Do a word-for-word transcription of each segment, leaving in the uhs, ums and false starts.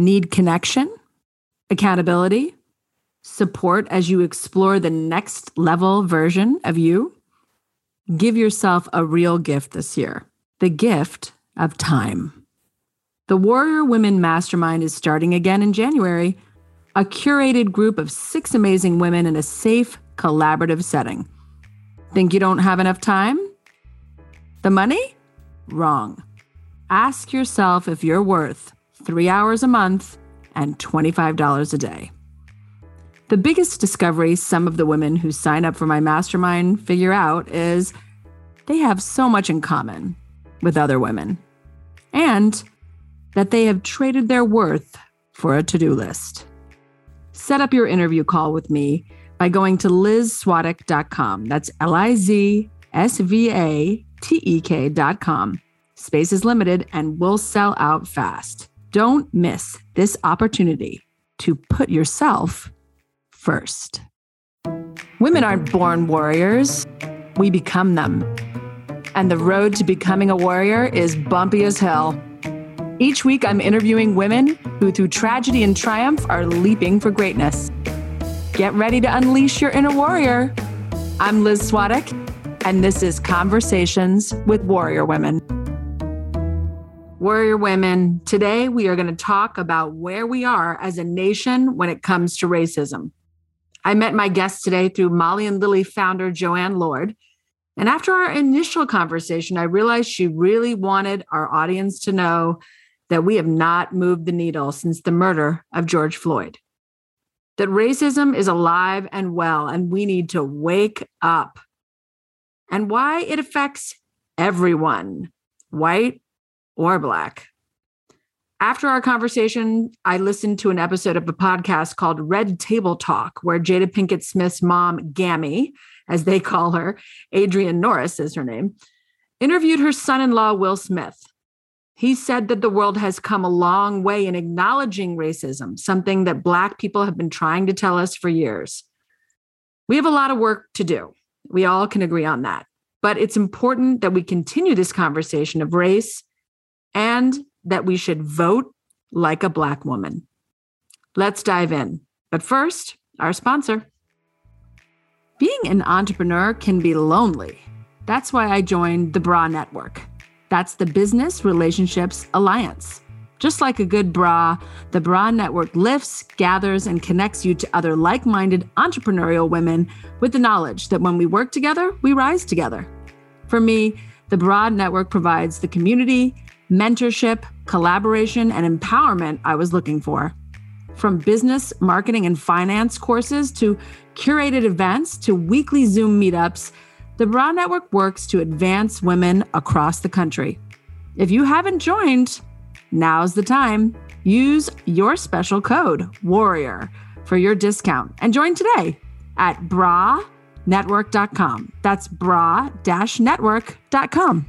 need connection, accountability, support as you explore the next level version of you. Give yourself a real gift this year, the gift of time. The Warrior Women Mastermind is starting again in January, a curated group of six amazing women in a safe, collaborative setting. Think you don't have enough time? The money? Wrong. Ask yourself if you're worth three hours a month and twenty-five dollars a day. The biggest discovery some of the women who sign up for my mastermind figure out is they have so much in common with other women, and that they have traded their worth for a to-do list. Set up your interview call with me by going to liz svatek dot com. That's L I Z S V A T E K dot com. Space is limited and will sell out fast. Don't miss this opportunity to put yourself first. Women aren't born warriors. We become them. And the road to becoming a warrior is bumpy as hell. Each week, I'm interviewing women who, through tragedy and triumph, are leaping for greatness. Get ready to unleash your inner warrior. I'm Liz Svatek, and this is Conversations with Warrior Women. Warrior Women, today we are going to talk about where we are as a nation when it comes to racism. I met my guest today through Molly and Lily founder Joanne Lord, and after our initial conversation, I realized she really wanted our audience to know that we have not moved the needle since the murder of George Floyd. That racism is alive and well, and we need to wake up. And why it affects everyone, white or black. After our conversation, I listened to an episode of a podcast called Red Table Talk, where Jada Pinkett Smith's mom, Gammy, as they call her, Adrienne Norris is her name, interviewed her son-in-law, Will Smith. He said that the world has come a long way in acknowledging racism, something that Black people have been trying to tell us for years. We have a lot of work to do. We all can agree on that. But it's important that we continue this conversation of race and that we should vote like a Black woman. Let's dive in. But first, our sponsor. Being an entrepreneur can be lonely. That's why I joined the Bra Network. That's the Business Relationships Alliance. Just like a good bra, the Bra Network lifts, gathers, and connects you to other like-minded entrepreneurial women with the knowledge that when we work together, we rise together. For me, the Bra Network provides the community, mentorship, collaboration, and empowerment I was looking for. From business, marketing, and finance courses to curated events to weekly Zoom meetups, the Bra Network works to advance women across the country. If you haven't joined, now's the time. Use your special code, WARRIOR, for your discount and join today at bra network dot com. That's bra network dot com.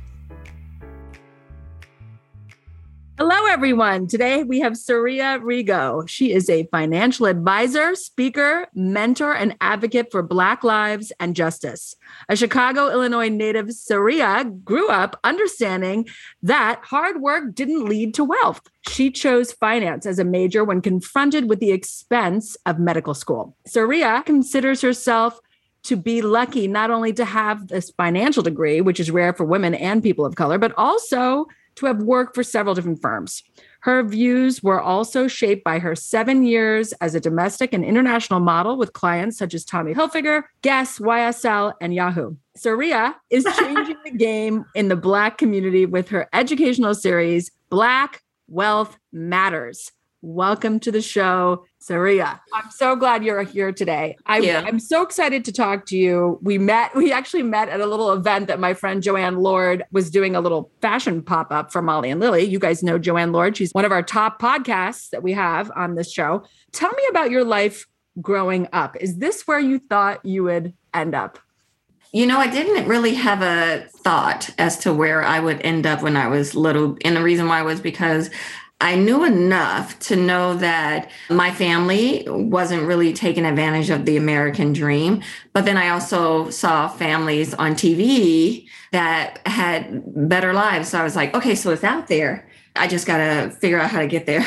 Hello, everyone. Today we have Saria Rigo. She is a financial advisor, speaker, mentor, and advocate for Black lives and justice. A Chicago, Illinois native, Saria grew up understanding that hard work didn't lead to wealth. She chose finance as a major when confronted with the expense of medical school. Saria considers herself to be lucky not only to have this financial degree, which is rare for women and people of color, but also to have worked for several different firms. Her views were also shaped by her seven years as a domestic and international model with clients such as Tommy Hilfiger, Guess, Y S L, and Yahoo. Saria is changing the game in the Black community with her educational series, Black Wealth Matters. Welcome to the show, Saria. I'm so glad you're here today. I, yeah. I'm so excited to talk to you. We met, we actually met at a little event that my friend Joanne Lord was doing, a little fashion pop-up for Molly and Lily. You guys know Joanne Lord. She's one of our top podcasts that we have on this show. Tell me about your life growing up. Is this where you thought you would end up? You know, I didn't really have a thought as to where I would end up when I was little. And the reason why was because I knew enough to know that my family wasn't really taking advantage of the American dream. But then I also saw families on T V that had better lives. So I was like, okay, so it's out there. I just got to figure out how to get there.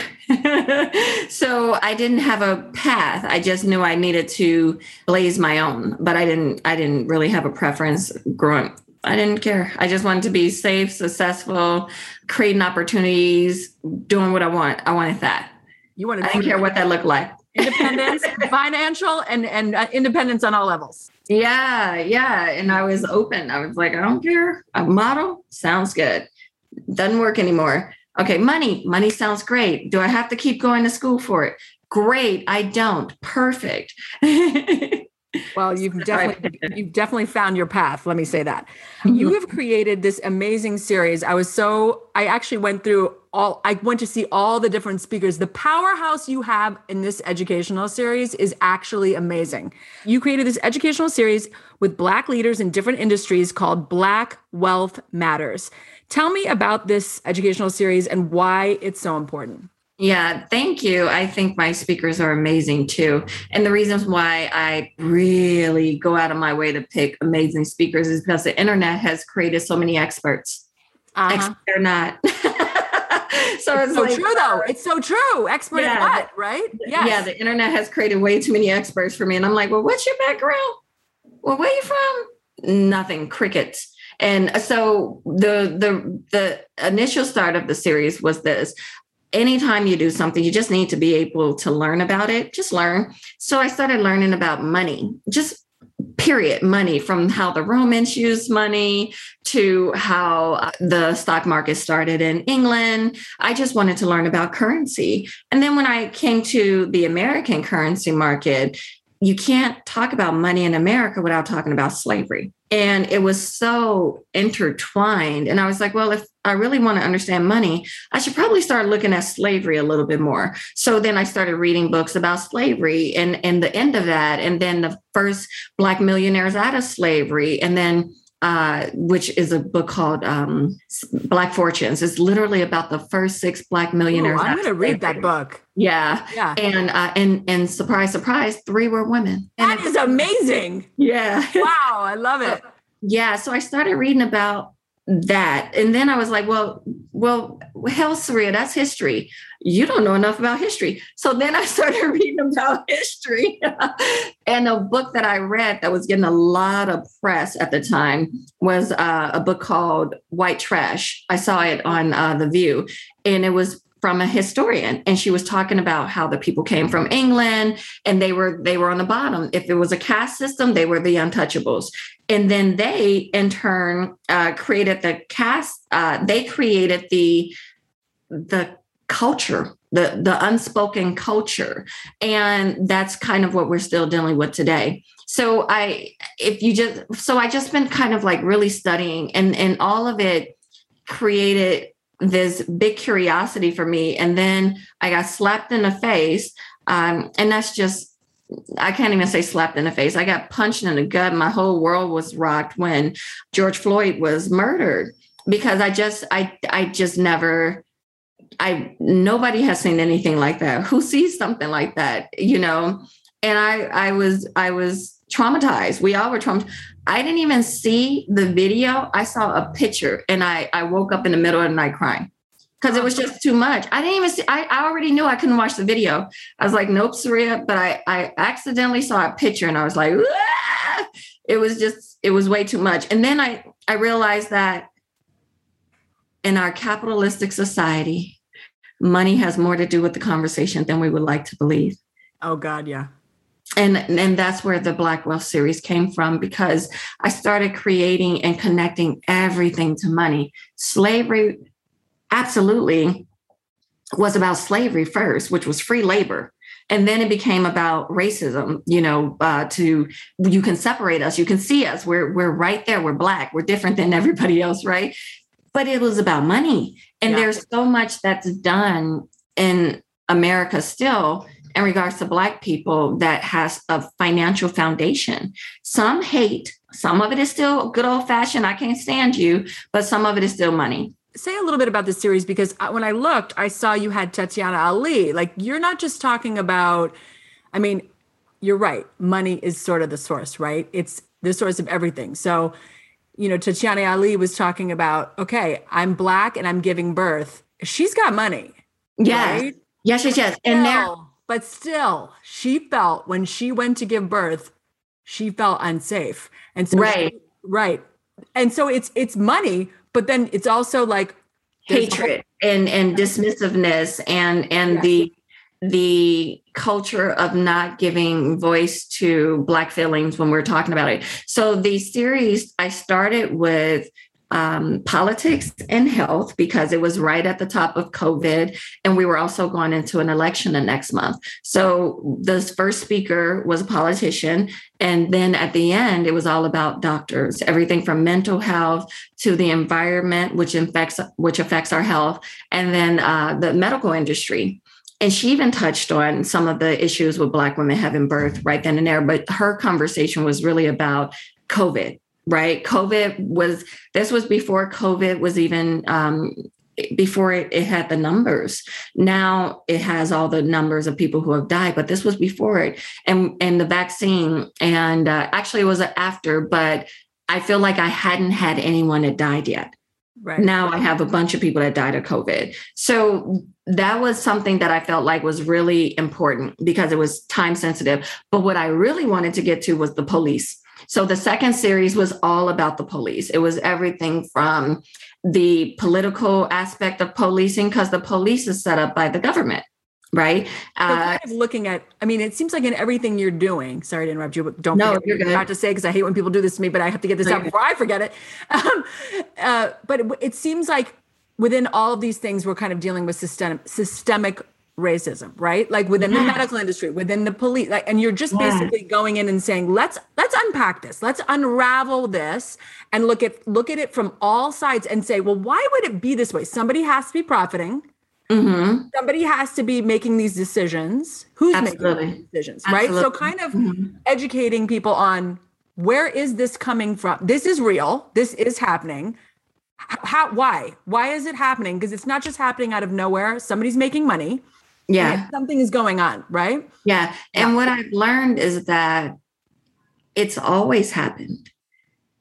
So I didn't have a path. I just knew I needed to blaze my own, but I didn't, I didn't really have a preference growing. I didn't care. I just wanted to be safe, successful, creating opportunities, doing what I want. I wanted that. You wanted. I didn't care what that looked like. Independence, financial and, and independence on all levels. Yeah. Yeah. And I was open. I was like, I don't care. A model sounds good. Doesn't work anymore. Okay. Money, money sounds great. Do I have to keep going to school for it? Great. I don't. Perfect. Well, you've definitely, you've definitely found your path. Let me say that. Mm-hmm. You have created this amazing series. I was so, I actually went through all, I went to see all the different speakers. The powerhouse you have in this educational series is actually amazing. You created this educational series with Black leaders in different industries called Black Wealth Matters. Tell me about this educational series and why it's so important. Yeah, thank you. I think my speakers are amazing too. And the reasons why I really go out of my way to pick amazing speakers is because the internet has created so many experts. Uh-huh. Experts are not. So it's, it's so like, true though. It's so true. Expert yeah, in what, right? Yes. Yeah, the internet has created way too many experts for me. And I'm like, well, what's your background? Well, where are you from? Nothing, crickets. And so the the the initial start of the series was this. Anytime you do something, you just need to be able to learn about it. Just learn. So I started learning about money, just period money, from how the Romans used money to how the stock market started in England. I just wanted to learn about currency. And then when I came to the American currency market, you can't talk about money in America without talking about slavery. And it was so intertwined. And I was like, well, if I really want to understand money, I should probably start looking at slavery a little bit more. So then I started reading books about slavery and, and the end of that. And then the first Black millionaires out of slavery. And then Uh, which is a book called um, Black Fortunes. It's literally about the first six Black millionaires. Ooh, I'm going to read that book. Yeah. yeah. And, uh, and and surprise, surprise, three were women. That and is amazing. Yeah. Wow. I love it. So, yeah. So I started reading about that. And then I was like, well, well, hell, Saria, that's history. You don't know enough about history. So then I started reading about history. And a book that I read that was getting a lot of press at the time was uh, a book called White Trash. I saw it on uh, The View, and it was from a historian. And she was talking about how the people came from England and they were they were on the bottom. If it was a caste system, they were the untouchables. And then they, in turn, uh, created the caste. Uh, they created the the culture, the, the unspoken culture. And that's kind of what we're still dealing with today. So I, if you just, so I just been kind of like really studying, and, and all of it created this big curiosity for me. And then I got slapped in the face. Um, and that's just, I can't even say slapped in the face. I got punched in the gut. My whole world was rocked when George Floyd was murdered, because I just, I, I just never, I, nobody has seen anything like that. Who sees something like that, you know? And I, I was, I was traumatized. We all were traumatized. I didn't even see the video. I saw a picture, and I, I woke up in the middle of the night crying because it was just too much. I didn't even see, I, I already knew I couldn't watch the video. I was like, nope, Saria. But I, I accidentally saw a picture, and I was like, Wah! It was just, it was way too much. And then I, I realized that in our capitalistic society, money has more to do with the conversation than we would like to believe. Oh, God, yeah. And and that's where the Black Wealth series came from, because I started creating and connecting everything to money. Slavery absolutely was about slavery first, which was free labor. And then it became about racism, you know, uh, to you can separate us. You can see us. We're we're right there. We're Black. We're different than everybody else. Right. But it was about money. And yeah. There's so much that's done in America still in regards to Black people that has a financial foundation. Some hate, some of it is still good old fashioned, I can't stand you, but some of it is still money. Say a little bit about this series, because when I looked, I saw you had Tatyana Ali. Like, you're not just talking about, I mean, you're right. Money is sort of the source, right? It's the source of everything. So, you know, Tatyana Ali was talking about, okay, I'm Black and I'm giving birth. she's got money. Yes. Right? Yes, yes, yes. And still, now, but still, she felt when she went to give birth, she felt unsafe. And so, right. She, right. And so it's, it's money, but then it's also like hatred and, and dismissiveness and, and yes. the, the culture of not giving voice to Black feelings when we're talking about it. So the series, I started with um, politics and health because it was right at the top of COVID. And we were also going into an election the next month. So the first speaker was a politician. And then at the end, it was all about doctors, everything from mental health to the environment, which affects, which affects our health. And then uh, the medical industry. And she even touched on some of the issues with Black women having birth right then and there. But her conversation was really about COVID, right? COVID was, this was before COVID was even, um, before it, it had the numbers. Now it has all the numbers of people who have died, but this was before it. And, and the vaccine, and uh, actually it was after, but I feel like I hadn't had anyone that died yet. Right. Now I have a bunch of people that died of COVID. So that was something that I felt like was really important because it was time sensitive. But what I really wanted to get to was the police. So the second series was all about the police. It was everything from the political aspect of policing, because the police is set up by the government. Right. So kind of looking at, I mean, it seems like in everything you're doing, sorry to interrupt you, but don't know what you're about to say, because I hate when people do this to me, but I have to get this out before I forget it. Um, uh, but it, it seems like within all of these things, we're kind of dealing with system, systemic racism, right? Like within yes. the medical industry, within the police, like, and you're just yes. basically going in and saying, let's, let's unpack this, let's unravel this and look at, look at it from all sides and say, well, why would it be this way? Somebody has to be profiting. Mm-hmm. Somebody has to be making these decisions. Who's Absolutely. making these decisions, right? Absolutely. So kind of mm-hmm. educating people on where is this coming from? This is real. This is happening. How? Why? Why is it happening? Because it's not just happening out of nowhere. Somebody's making money. Yeah. Something is going on, right? Yeah. And yeah. what I've learned is that it's always happened.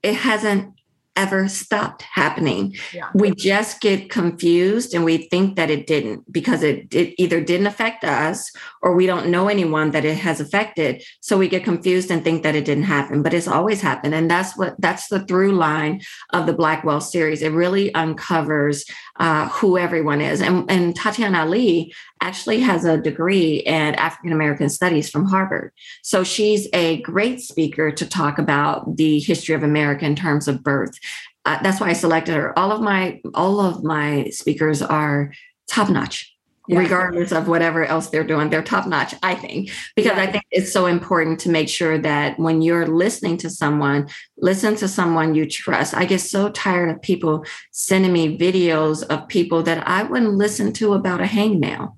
It hasn't ever stopped happening. Yeah. We just get confused and we think that it didn't, because it, it either didn't affect us or we don't know anyone that it has affected. So we get confused and think that it didn't happen, but it's always happened. And that's what, that's the through line of the Black Wealth series. It really uncovers uh, who everyone is. And, and Tatyana Ali actually has a degree in African-American studies from Harvard. So she's a great speaker to talk about the history of America in terms of birth. Uh, that's why I selected her. All of my, all of my speakers are top-notch, yeah. regardless of whatever else they're doing. They're top-notch, I think, because yeah. I think it's so important to make sure that when you're listening to someone, listen to someone you trust. I get so tired of people sending me videos of people that I wouldn't listen to about a hangnail.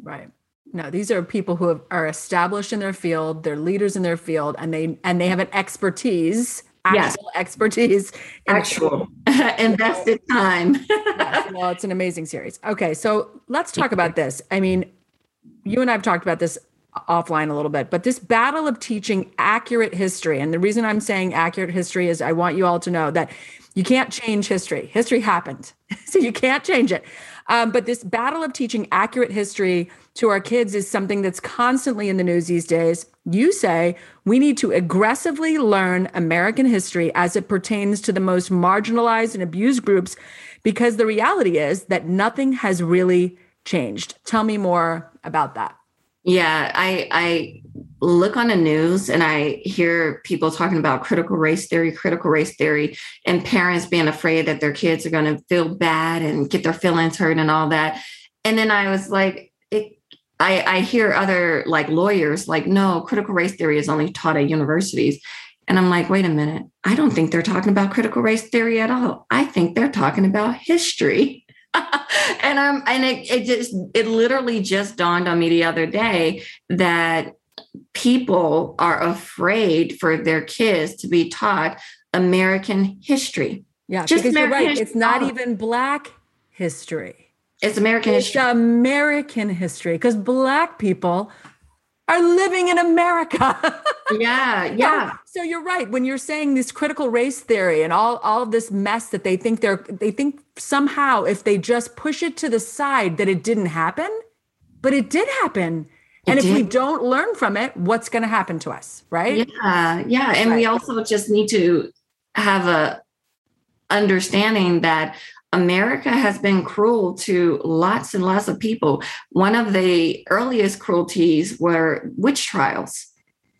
Right. No, these are people who have, are established in their field, they're leaders in their field, and they, and they have an expertise. Actual yes. expertise. Actual. Invested time. Yes. Well, it's an amazing series. Okay. So let's talk about this. I mean, you and I have talked about this offline a little bit, but this battle of teaching accurate history. And the reason I'm saying accurate history is I want you all to know that you can't change history. History happened. So you can't change it. Um, but this battle of teaching accurate history to our kids is something that's constantly in the news these days. You say we need to aggressively learn American history as it pertains to the most marginalized and abused groups, because the reality is that nothing has really changed. Tell me more about that. Yeah, I, I look on the news and I hear people talking about critical race theory, critical race theory, and parents being afraid that their kids are going to feel bad and get their feelings hurt and all that. And then I was like, it, I, I hear other like lawyers like, no, critical race theory is only taught at universities. And I'm like, wait a minute. I don't think they're talking about critical race theory at all. I think they're talking about history. And um, and it, it just, it literally just dawned on me the other day that people are afraid for their kids to be taught American history. Yeah, just because you're right. History. It's not even Black history. It's American it's history. It's American history, because Black people are living in America. Yeah, yeah. So, so you're right. When you're saying this critical race theory and all, all of this mess that they think they're, they think somehow if they just push it to the side that it didn't happen, but it did happen. It and did. If we don't learn from it, what's going to happen to us, right? Yeah, yeah. And right. We also just need to have a understanding that America has been cruel to lots and lots of people. One of the earliest cruelties were witch trials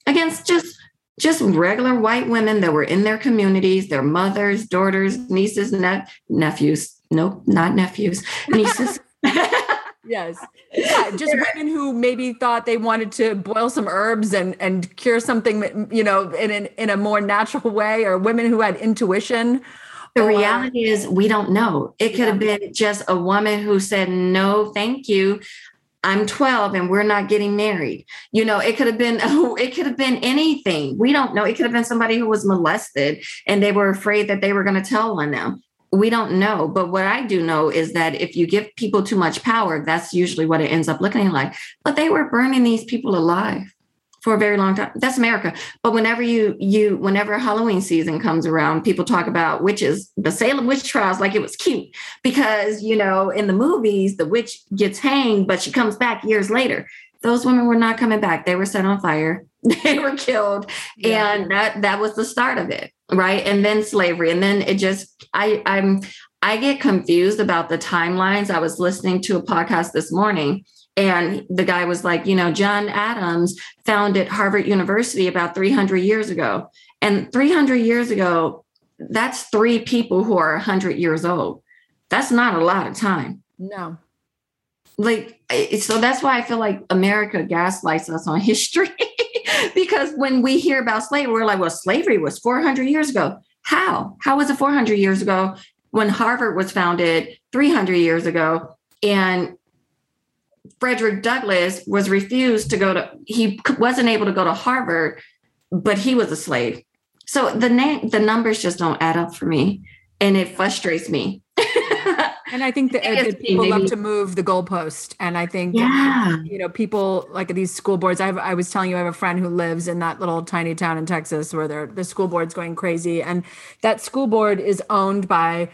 against just, just regular white women that were in their communities, their mothers, daughters, nieces, ne- nephews. Nope, not nephews, nieces. Yes. Yeah, just women who maybe thought they wanted to boil some herbs and, and cure something, you know, in, in, in a more natural way, or women who had intuition. The reality is we don't know. It could have been just a woman who said, no, thank you. I'm twelve and we're not getting married. You know, it could have been, it could have been anything. We don't know. It could have been somebody who was molested and they were afraid that they were going to tell on them. We don't know. But what I do know is that if you give people too much power, that's usually what it ends up looking like. But they were burning these people alive for a very long time. That's America. But whenever you, you, whenever Halloween season comes around, people talk about witches, the Salem witch trials, like it was cute because, you know, in the movies, the witch gets hanged, but she comes back years later. Those women were not coming back. They were set on fire. They were killed. Yeah. And that, that was the start of it. Right. And then slavery. And then it just, I, I'm, I get confused about the timelines. I was listening to a podcast this morning and the guy was like, you know, John Adams founded Harvard University about three hundred years ago. And three hundred years ago, that's three people who are one hundred years old. That's not a lot of time. No. Like, so that's why I feel like America gaslights us on history. Because when we hear about slavery, we're like, well, slavery was four hundred years ago. How? How was it four hundred years ago when Harvard was founded three hundred years ago and Frederick Douglass was refused to go to, he wasn't able to go to Harvard, but he was a slave. So the name, the numbers just don't add up for me. And it frustrates me. And I think that, that people love to move the goalpost. And I think, yeah. you know, people like these school boards, I have, I was telling you, I have a friend who lives in that little tiny town in Texas where they're, the school board's going crazy. And that school board is owned by,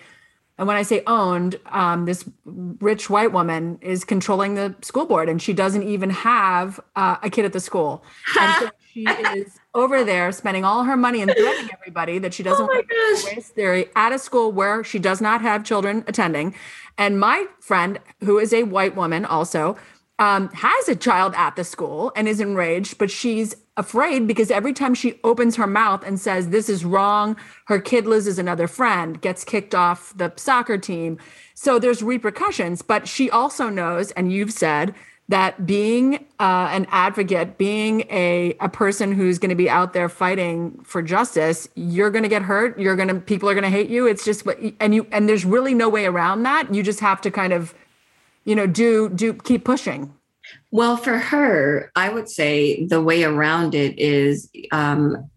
and when I say owned, um, this rich white woman is controlling the school board and she doesn't even have uh, a kid at the school. And so she is over there spending all her money and threatening everybody that she doesn't oh want to race theory at a school where she does not have children attending. And my friend, who is a white woman also, um, has a child at the school and is enraged, but she's afraid because every time she opens her mouth and says, this is wrong, her kid loses another friend, gets kicked off the soccer team. So there's repercussions, but she also knows, and you've said, that being uh, an advocate, being a, a person who's going to be out there fighting for justice, you're going to get hurt. You're going to, people are going to hate you. It's just, and you, and there's really no way around that. You just have to kind of, you know, do, do keep pushing. Well, for her, I would say the way around it is um,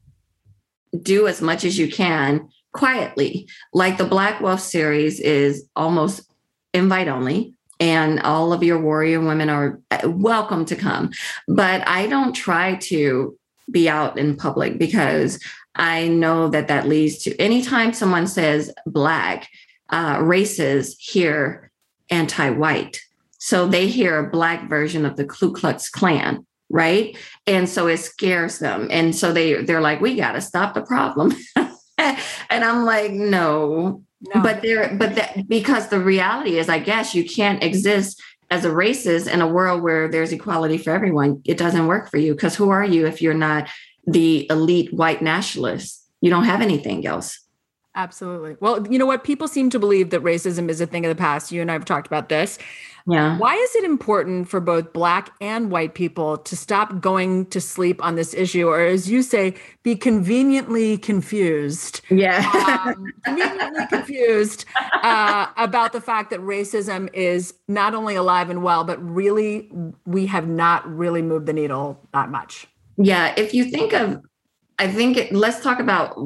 do as much as you can quietly. Like the Black Wealth series is almost invite only. And all of your warrior women are welcome to come. But I don't try to be out in public because I know that that leads to anytime someone says Black, uh, races hear anti-white. So they hear a Black version of the Ku Klux Klan. Right. And so it scares them. And so they, they're like, we got to stop the problem. And I'm like, no. No. But there, but that, because the reality is, I guess you can't exist as a racist in a world where there's equality for everyone. It doesn't work for you because who are you if you're not the elite white nationalist? You don't have anything else. Absolutely. Well, you know what? People seem to believe that racism is a thing of the past. You and I have talked about this. Yeah. Why is it important for both Black and white people to stop going to sleep on this issue, or as you say, be conveniently confused? Yeah. Um, conveniently confused uh, about the fact that racism is not only alive and well, but really, we have not really moved the needle that much. Yeah. If you think of, I think, it, let's talk about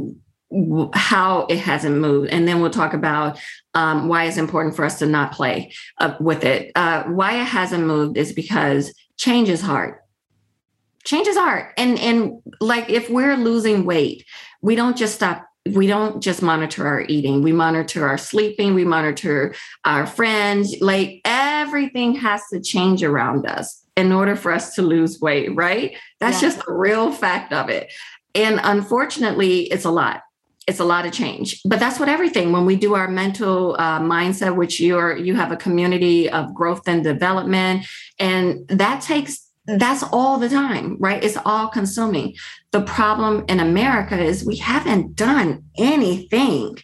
how it hasn't moved. And then we'll talk about um, why it's important for us to not play uh, with it. Uh, why it hasn't moved is because change is hard. change is art. And, and like, if we're losing weight, we don't just stop. We don't just monitor our eating. We monitor our sleeping. We monitor our friends. Like, everything has to change around us in order for us to lose weight, right? That's yeah. just a real fact of it. And unfortunately, it's a lot. It's a lot of change, but that's what everything, when we do our mental uh, mindset, which you're, you have a community of growth and development, and that takes, that's all the time, right? It's all consuming. The problem in America is we haven't done anything.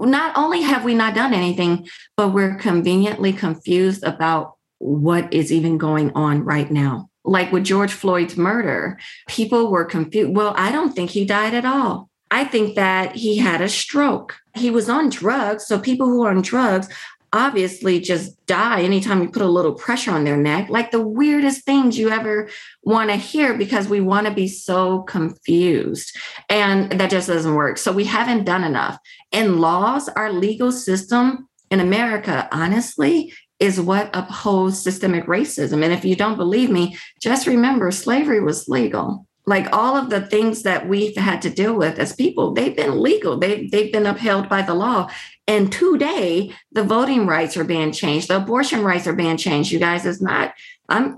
Not only have we not done anything, but we're conveniently confused about what is even going on right now. Like with George Floyd's murder, people were confused. Well, I don't think he died at all. I think that he had a stroke. He was on drugs. So people who are on drugs obviously just die anytime you put a little pressure on their neck, like the weirdest things you ever want to hear, because we want to be so confused. And that just doesn't work. So we haven't done enough. And laws, our legal system in America, honestly, is what upholds systemic racism. And if you don't believe me, just remember slavery was legal. Like, all of the things that we've had to deal with as people, they've been legal. They, they've been upheld by the law. And today, the voting rights are being changed. The abortion rights are being changed. You guys, it's not, I'm,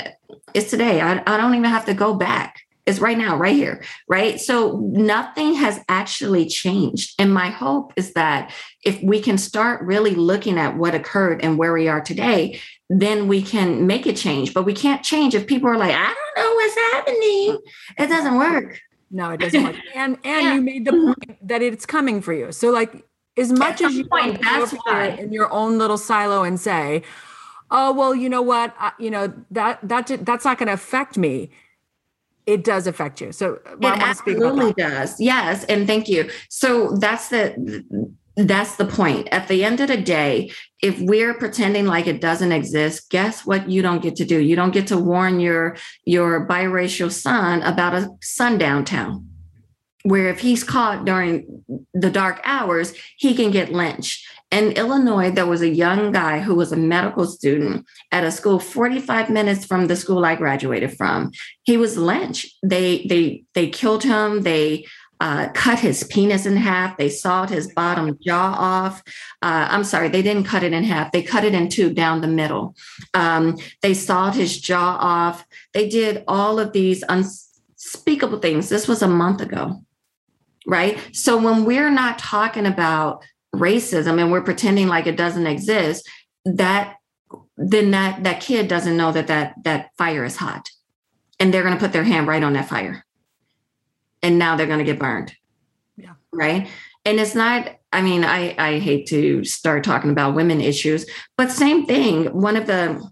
it's today. I, I don't even have to go back. It's right now, right here, right? So nothing has actually changed. And my hope is that if we can start really looking at what occurred and where we are today, then we can make a change. But we can't change if people are like, I don't know what's happening. It doesn't work. No, it doesn't work. And and yeah. you made the point that it's coming for you. So like, as much that's as you point, that's why. In your own little silo and say, oh, well, you know what? I, you know, that that that's not going to affect me. It does affect you. So well, it absolutely does. Yes. And thank you. So that's the, that's the point. At the end of the day, if we're pretending like it doesn't exist, guess what you don't get to do? You don't get to warn your, your biracial son about a sundown town, where if he's caught during the dark hours, he can get lynched. In Illinois, there was a young guy who was a medical student at a school forty-five minutes from the school I graduated from. He was lynched. They they they killed him. They uh, cut his penis in half. They sawed his bottom jaw off. Uh, I'm sorry, they didn't cut it in half. They cut it in two down the middle. Um, they sawed his jaw off. They did all of these unspeakable things. This was a month ago, right? So when we're not talking about racism and we're pretending like it doesn't exist, that then that that kid doesn't know that that that fire is hot, and they're going to put their hand right on that fire, and now they're going to get burned. Yeah, right. And it's not, I mean, I I hate to start talking about women issues, but same thing. One of the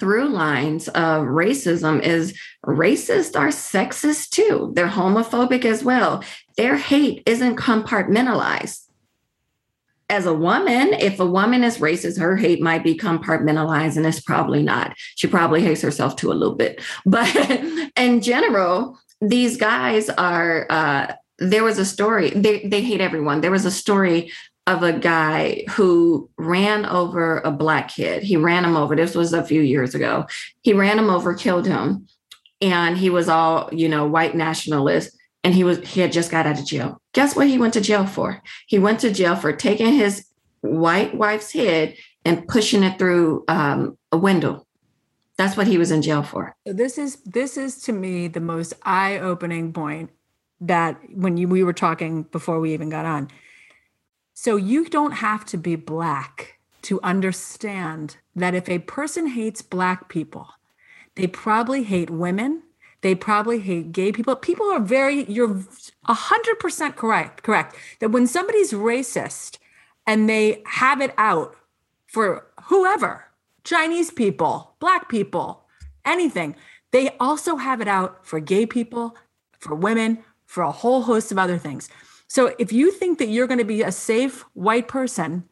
through lines of racism is racists are sexist too. They're homophobic as well. Their hate isn't compartmentalized. As a woman, if a woman is racist, her hate might be compartmentalized, and it's probably not. She probably hates herself too a little bit. But in general, these guys are, uh, there was a story, they, they hate everyone. There was a story of a guy who ran over a black kid. He ran him over. This was a few years ago. He ran him over, killed him. And he was all, you know, white nationalist. And he was he had just got out of jail. Guess what he went to jail for? He went to jail for taking his white wife's head and pushing it through um, a window. That's what he was in jail for. This is this is to me the most eye-opening point that when you, we were talking before we even got on. So you don't have to be black to understand that if a person hates black people, they probably hate women. They probably hate gay people. People are very, you're one hundred percent correct, correct, that when somebody's racist and they have it out for whoever, Chinese people, black people, anything, they also have it out for gay people, for women, for a whole host of other things. So if you think that you're going to be a safe white person,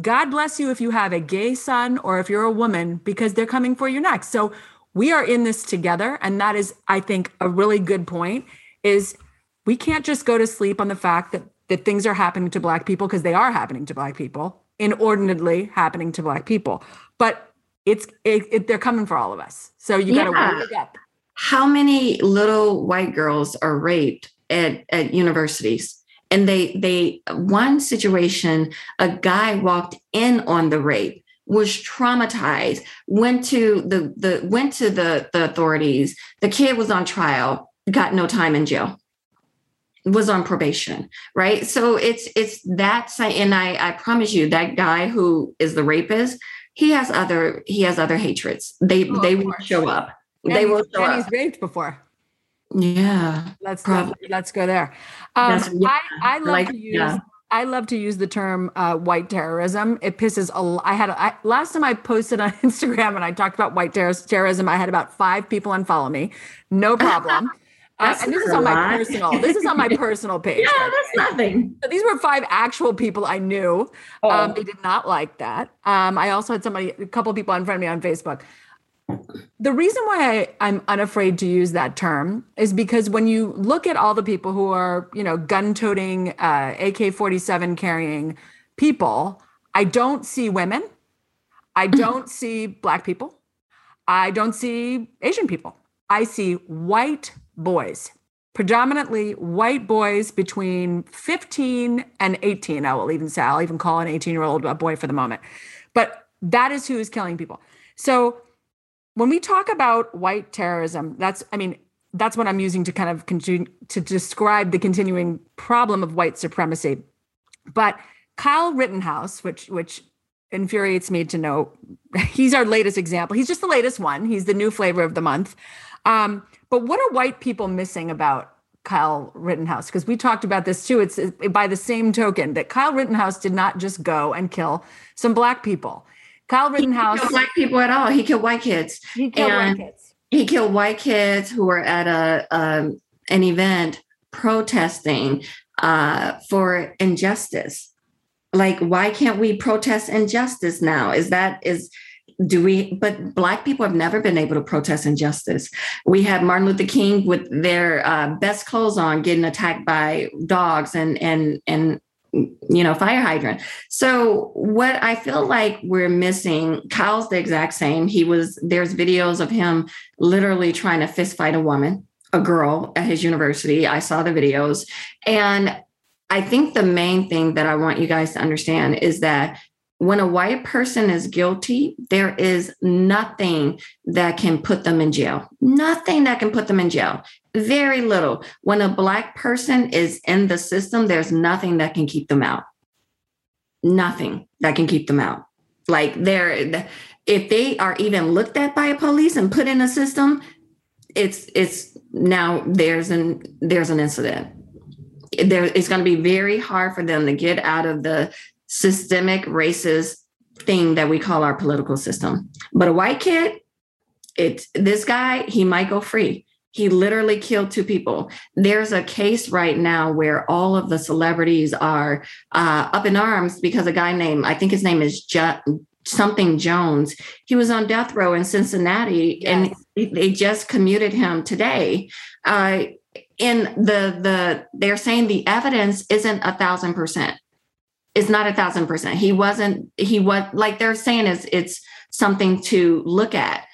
God bless you if you have a gay son or if you're a woman, because they're coming for you next. So we are in this together. And that is, I think, a really good point is we can't just go to sleep on the fact that, that things are happening to black people, because they are happening to black people, inordinately happening to black people. But it's it, it, they're coming for all of us. So you got to yeah. wake up. how many little white girls are raped at, at universities? And they, they, one situation, a guy walked in on the rape, was traumatized, went to the, the, went to the, the authorities. The kid was on trial, got no time in jail, was on probation, right? So it's, it's that, and I, I promise you that guy who is the rapist, he has other, he has other hatreds. They, oh, they will show up. And they will show and up. He's raped before. Yeah. Let's go, let's go there. Um, yeah. I, I love like, to use, yeah. I love to use the term uh, white terrorism. It pisses a lot. I had a, I, last time I posted on Instagram and I talked about white ter- terrorism, I had about five people unfollow me. No problem. Uh, and this is on lot. my personal, this is on my personal page. Yeah, that's nothing. So these were five actual people I knew. Oh. Um, they did not like that. Um, I also had somebody, a couple of people unfriended me on Facebook. The reason why I, I'm unafraid to use that term is because when you look at all the people who are, you know, gun-toting, uh, A K forty-seven carrying people, I don't see women. I don't see Black people. I don't see Asian people. I see white boys, predominantly white boys between fifteen and eighteen. I will even say, I'll even call an eighteen-year-old a boy for the moment. But that is who is killing people. So when we talk about white terrorism, that's, I mean, that's what I'm using to kind of continue to describe the continuing problem of white supremacy. But Kyle Rittenhouse, which, which infuriates me to know, he's our latest example. He's just the latest one. He's the new flavor of the month. Um, but what are white people missing about Kyle Rittenhouse? Because we talked about this too. It's by the same token that Kyle Rittenhouse did not just go and kill some Black people. Kyle Rittenhouse. He didn't kill Black people at all. He killed white kids. He killed and white kids. He killed white kids who were at a um, an event protesting uh, for injustice. Like, why can't we protest injustice now? Is that is do we? But Black people have never been able to protest injustice. We had Martin Luther King with their uh, best clothes on, getting attacked by dogs and and and. you know, fire hydrant. So what I feel like we're missing, Kyle's the exact same. He was, there's videos of him literally trying to fist fight a woman, a girl at his university. I saw the videos. And I think the main thing that I want you guys to understand is that when a white person is guilty, there is nothing that can put them in jail. Nothing that can put them in jail. Very little. When a Black person is in the system, there's nothing that can keep them out. Nothing that can keep them out. Like, they're, if they are even looked at by a police and put in a system, it's it's now there's an there's an incident. There, it's going to be very hard for them to get out of the systemic racist thing that we call our political system. But a white kid, it's this guy, he might go free. He literally killed two people. There's a case right now where all of the celebrities are uh, up in arms because a guy named, I think his name is J- something Jones. He was on death row in Cincinnati, yes. And they just commuted him today. Uh, and the the they're saying the evidence isn't a thousand percent. It's not a thousand percent. He wasn't. He was like they're saying is it's something to look at.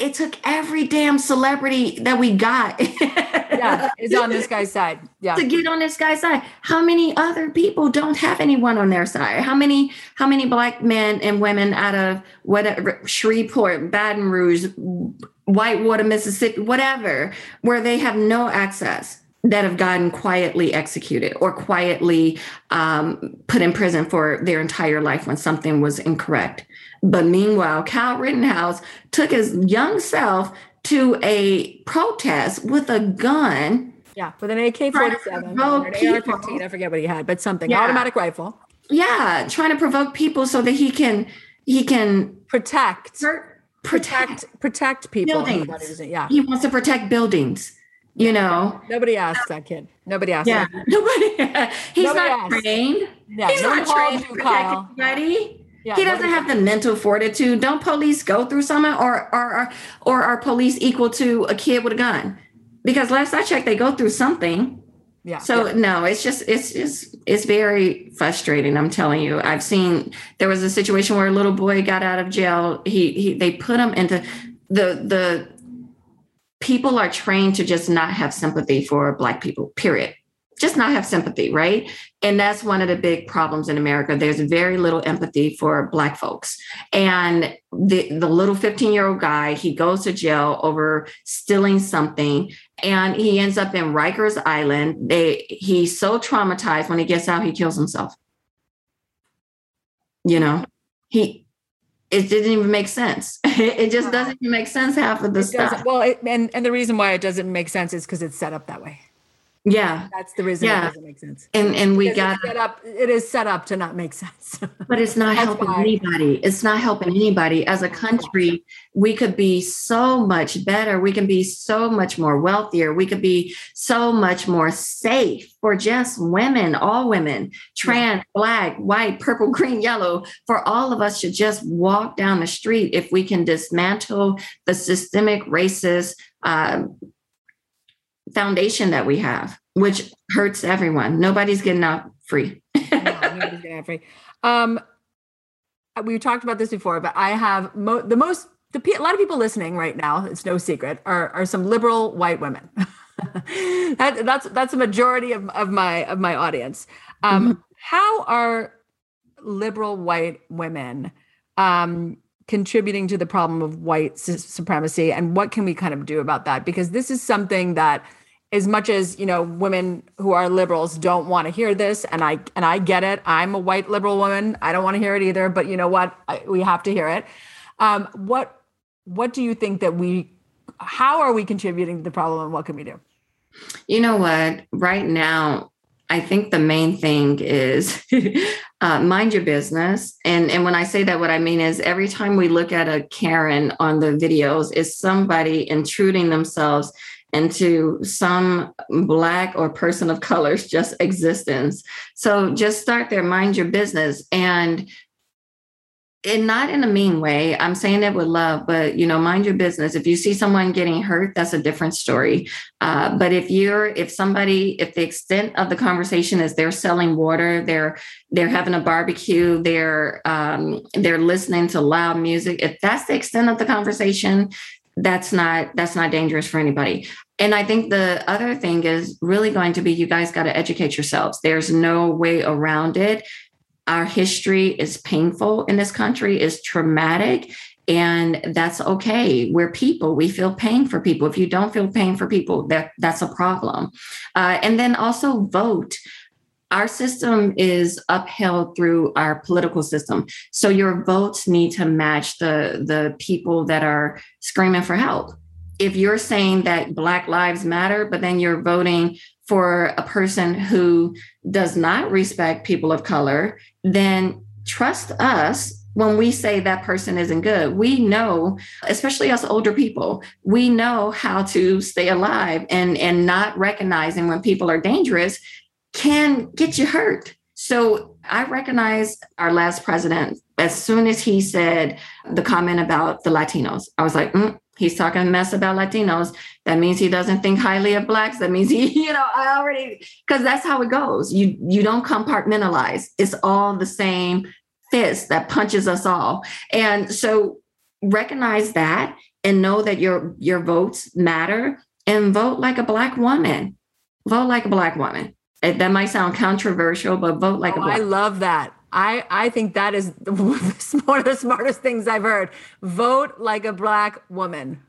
It took every damn celebrity that we got. Yeah, is on this guy's side. Yeah, to get on this guy's side. How many other people don't have anyone on their side? How many? How many Black men and women out of whatever Shreveport, Baton Rouge, Whitewater, Mississippi, whatever, where they have no access, that have gotten quietly executed or quietly um, put in prison for their entire life when something was incorrect? But meanwhile, Kyle Rittenhouse took his young self to a protest with a gun. Yeah, with an A K forty-seven or an A R fifteen. I forget what he had, but something, yeah. Automatic rifle. Yeah, trying to provoke people so that he can he can protect per- protect protect people. Buildings. Yeah, he wants to protect buildings. You know, nobody asked that kid. Nobody asked. Yeah, that kid. nobody. He's nobody not asked. trained. Yeah, he's no not trained to protect anybody. Yeah, he doesn't have the mental fortitude. Don't police go through someone, or or or are police equal to a kid with a gun? Because last I checked, they go through something. Yeah. So yeah. no, it's just it's it's it's very frustrating. I'm telling you, I've seen there was a situation where a little boy got out of jail. He he they put him into the the people are trained to just not have sympathy for Black people, period. Just not have sympathy, right? And that's one of the big problems in America. There's very little empathy for Black folks. And the, the little fifteen-year-old guy, he goes to jail over stealing something, and he ends up in Rikers Island. They, he's so traumatized, when he gets out, he kills himself. You know, he, it didn't even make sense. It just doesn't even make sense half of the stuff. Well, it, and, and the reason why it doesn't make sense is because it's set up that way. Yeah. That's the reason yeah. it doesn't make sense. And and we got set up, it is set up to not make sense. But it's not helping why. anybody. It's not helping anybody. As a country, we could be so much better. We can be so much more wealthier. We could be so much more safe for just women, all women, trans, Black, white, purple, green, yellow, for all of us to just walk down the street if we can dismantle the systemic racist uh, foundation that we have, which hurts everyone. Nobody's getting out free. no, nobody's getting out free. Um, we talked about this before, but I have mo- the most, the pe- a lot of people listening right now, it's no secret, are, are some liberal white women. that, that's that's a majority of, of my of my audience. Um, mm-hmm. How are liberal white women um, contributing to the problem of white su- supremacy? And what can we kind of do about that? Because this is something that, as much as, you know, women who are liberals don't want to hear this, and I and I get it. I'm a white liberal woman. I don't want to hear it either. But you know what? I, we have to hear it. Um, what what do you think that we? How are we contributing to the problem, and what can we do? You know what? Right now, I think the main thing is uh, mind your business. And and when I say that, what I mean is every time we look at a Karen on the videos, it's somebody intruding themselves into some Black or person of color's just existence. So just start there, mind your business. And, and not in a mean way, I'm saying it with love, but, you know, mind your business. If you see someone getting hurt, that's a different story. Uh, but if you're, if somebody, if the extent of the conversation is they're selling water, they're, they're having a barbecue, they're, um, they're listening to loud music. If that's the extent of the conversation, that's not, that's not dangerous for anybody. And I think the other thing is really going to be, you guys got to educate yourselves. There's no way around it. Our history is painful in this country, is traumatic, and that's okay. We're people. We feel pain for people. If you don't feel pain for people, that, that's a problem. Uh, and then also vote. Our system is upheld through our political system. So your votes need to match the, the people that are screaming for help. If you're saying that Black Lives Matter, but then you're voting for a person who does not respect people of color, then trust us when we say that person isn't good. We know, especially us older people, we know how to stay alive, and, and not recognizing when people are dangerous can get you hurt. So I recognize our last president. As soon as he said the comment about the Latinos, I was like, mm, he's talking mess about Latinos. That means he doesn't think highly of Blacks. That means he, you know, I already, because that's how it goes. You, you don't compartmentalize. It's all the same fist that punches us all. And so recognize that and know that your, your votes matter, and vote like a Black woman. Vote like a Black woman. That might sound controversial, but vote like oh, a Black. I love that. I, I think that is one of the smartest things I've heard. Vote like a Black woman.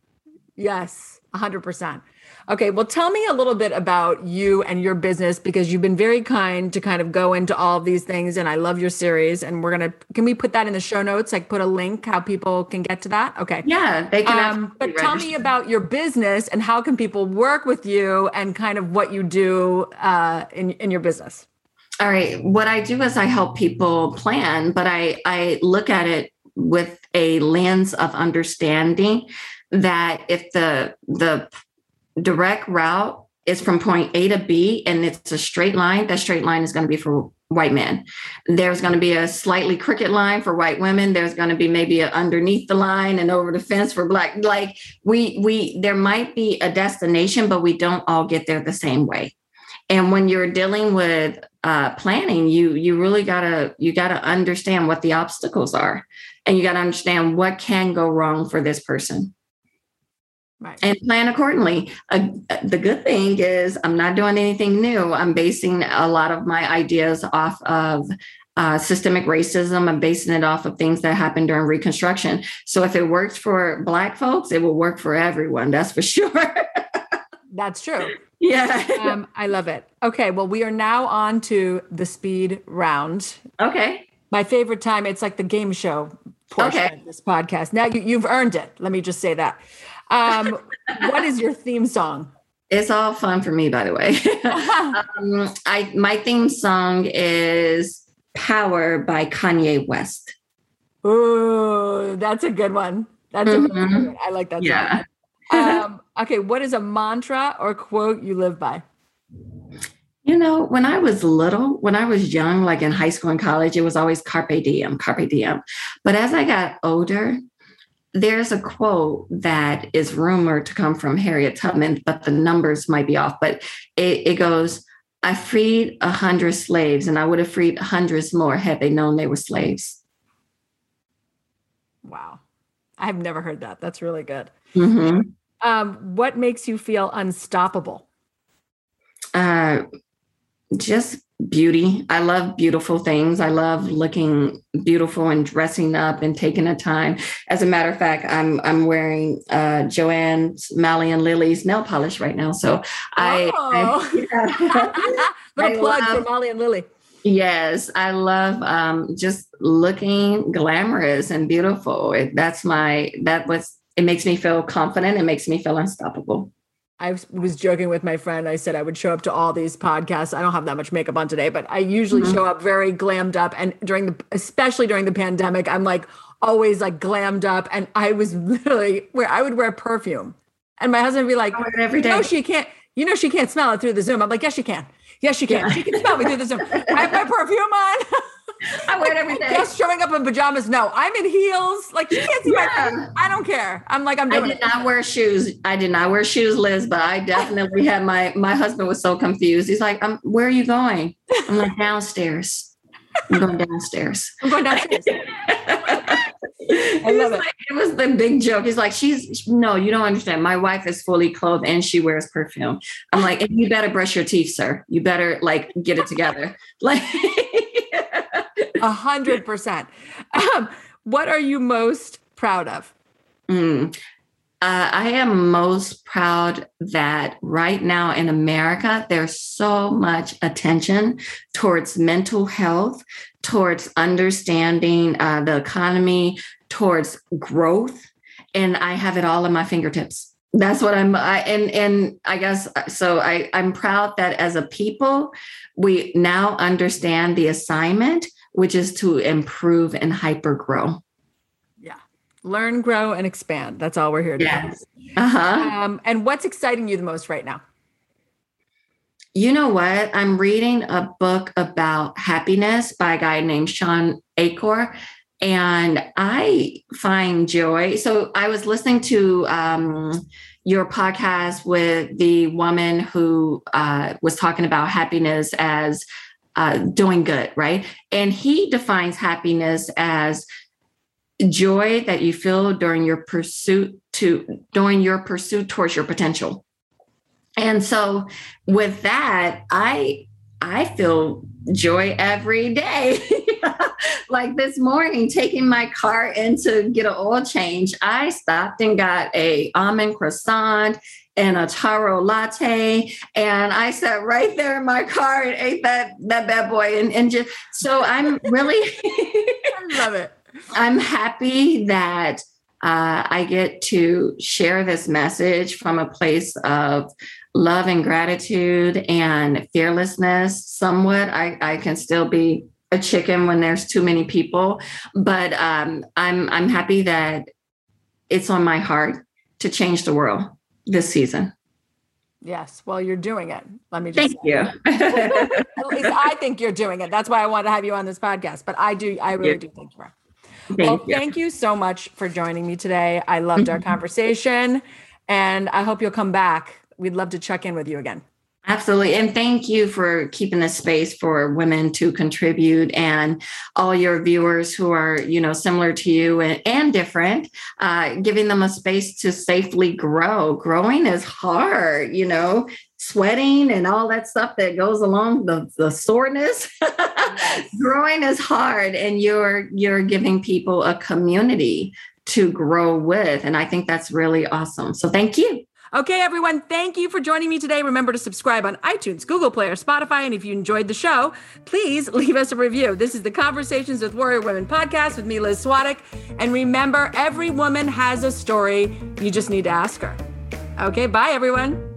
Yes, one hundred percent. Okay, well, tell me a little bit about you and your business, because you've been very kind to kind of go into all of these things, and I love your series, and we're going to, can we put that in the show notes? Like put a link how people can get to that? Okay. Yeah, they can. Um, but register. Tell me about your business and how can people work with you and kind of what you do uh, in, in your business. All right. What I do is I help people plan, but I, I look at it with a lens of understanding that if the the direct route is from point A to B and it's a straight line, that straight line is going to be for white men. There's going to be a slightly crooked line for white women. There's going to be maybe a underneath the line and over the fence for Black. Like we we there might be a destination, but we don't all get there the same way. And when you're dealing with uh, planning, you you really gotta you gotta understand what the obstacles are, and you gotta understand what can go wrong for this person. Right. And plan accordingly. Uh, the good thing is I'm not doing anything new. I'm basing a lot of my ideas off of uh, systemic racism. I'm basing it off of things that happened during Reconstruction. So if it works for Black folks, it will work for everyone. That's for sure. That's true. Yeah. um, I love it. Okay. Well, we are now on to the speed round. Okay. My favorite time. It's like the game show portion okay. of this podcast. Now you, you've earned it. Let me just say that. Um, what is your theme song? It's all fun for me, by the way. um, I my theme song is Power by Kanye West. Ooh, that's a good one. That's mm-hmm. a good one. I like that yeah. song. Um, okay, what is a mantra or quote you live by? You know, when I was little, when I was young, like in high school and college, it was always carpe diem, carpe diem. But as I got older, there's a quote that is rumored to come from Harriet Tubman, but the numbers might be off. But it, it goes, I freed a hundred slaves and I would have freed hundreds more had they known they were slaves. Wow. I've never heard that. That's really good. Mm-hmm. Um, what makes you feel unstoppable? Uh, just beauty. I love beautiful things. I love looking beautiful and dressing up and taking a time. As a matter of fact, I'm I'm wearing uh, Joanne's Molly and Lily's nail polish right now. So oh. I, I yeah. little plug love, for Molly and Lily. Yes, I love um, just looking glamorous and beautiful. It, that's my that was. It makes me feel confident. It makes me feel unstoppable. I was joking with my friend. I said I would show up to all these podcasts. I don't have that much makeup on today, but I usually mm-hmm. show up very glammed up. And during the, especially during the pandemic, I'm like always like glammed up. And I was literally where I would wear perfume, and my husband would be like, every day. "No, she can't. You know, she can't smell it through the Zoom." I'm like, "Yes, she can. Yes, she can. Yeah. She can smell me through the Zoom. I have my perfume on." I wear it every day. Just showing up in pajamas. No, I'm in heels. Like you can't see yeah. my feet. I don't care. I'm like, I'm doing I did it. not wear shoes. I did not wear shoes, Liz, but I definitely had my, my husband was so confused. He's like, um, where are you going? I'm like, downstairs. I'm going downstairs. I'm going downstairs. I love it. Like, it was the big joke. He's like, she's, no, you don't understand. My wife is fully clothed and she wears perfume. I'm like, and you better brush your teeth, sir. You better like get it together. Like. A hundred percent. What are you most proud of? Mm, uh, I am most proud that right now in America, there's so much attention towards mental health, towards understanding uh, the economy, towards growth. And I have it all in my fingertips. That's what I'm, I, and and I guess, so I, I'm proud that as a people, we now understand the assignment, which is to improve and hyper grow. Yeah. Learn, grow, and expand. That's all we're here to do. Yes. Uh-huh. Um, and what's exciting you the most right now? You know what? I'm reading a book about happiness by a guy named Sean Achor. And I find joy. So I was listening to um, your podcast with the woman who uh, was talking about happiness as uh, doing good, right? And he defines happiness as joy that you feel during your pursuit to during your pursuit towards your potential. And so with that, I I feel joy every day. Like this morning, taking my car in to get an oil change, I stopped and got a almond croissant and a taro latte. And I sat right there in my car and ate that, that bad boy. And, and just, so I'm really, I love it. I'm happy that uh, I get to share this message from a place of love and gratitude and fearlessness. Somewhat, I, I can still be a chicken when there's too many people, but um, I'm I'm happy that it's on my heart to change the world this season. Yes, well, you're doing it. Let me just thank you. At least I think you're doing it. That's why I want to have you on this podcast. But I do, I really yeah. do think you're. Thank well, you. Thank you so much for joining me today. I loved our conversation, and I hope you'll come back. We'd love to check in with you again. Absolutely. And thank you for keeping this space for women to contribute, and all your viewers who are, you know, similar to you and, and different, uh, giving them a space to safely grow. Growing is hard, you know, sweating and all that stuff that goes along the, the soreness. Yes. Growing is hard, and you're you're giving people a community to grow with. And I think that's really awesome. So thank you. Okay, everyone, thank you for joining me today. Remember to subscribe on iTunes, Google Play, or Spotify. And if you enjoyed the show, please leave us a review. This is the Conversations with Warrior Women podcast with me, Liz Svatek. And remember, every woman has a story. You just need to ask her. Okay, bye, everyone.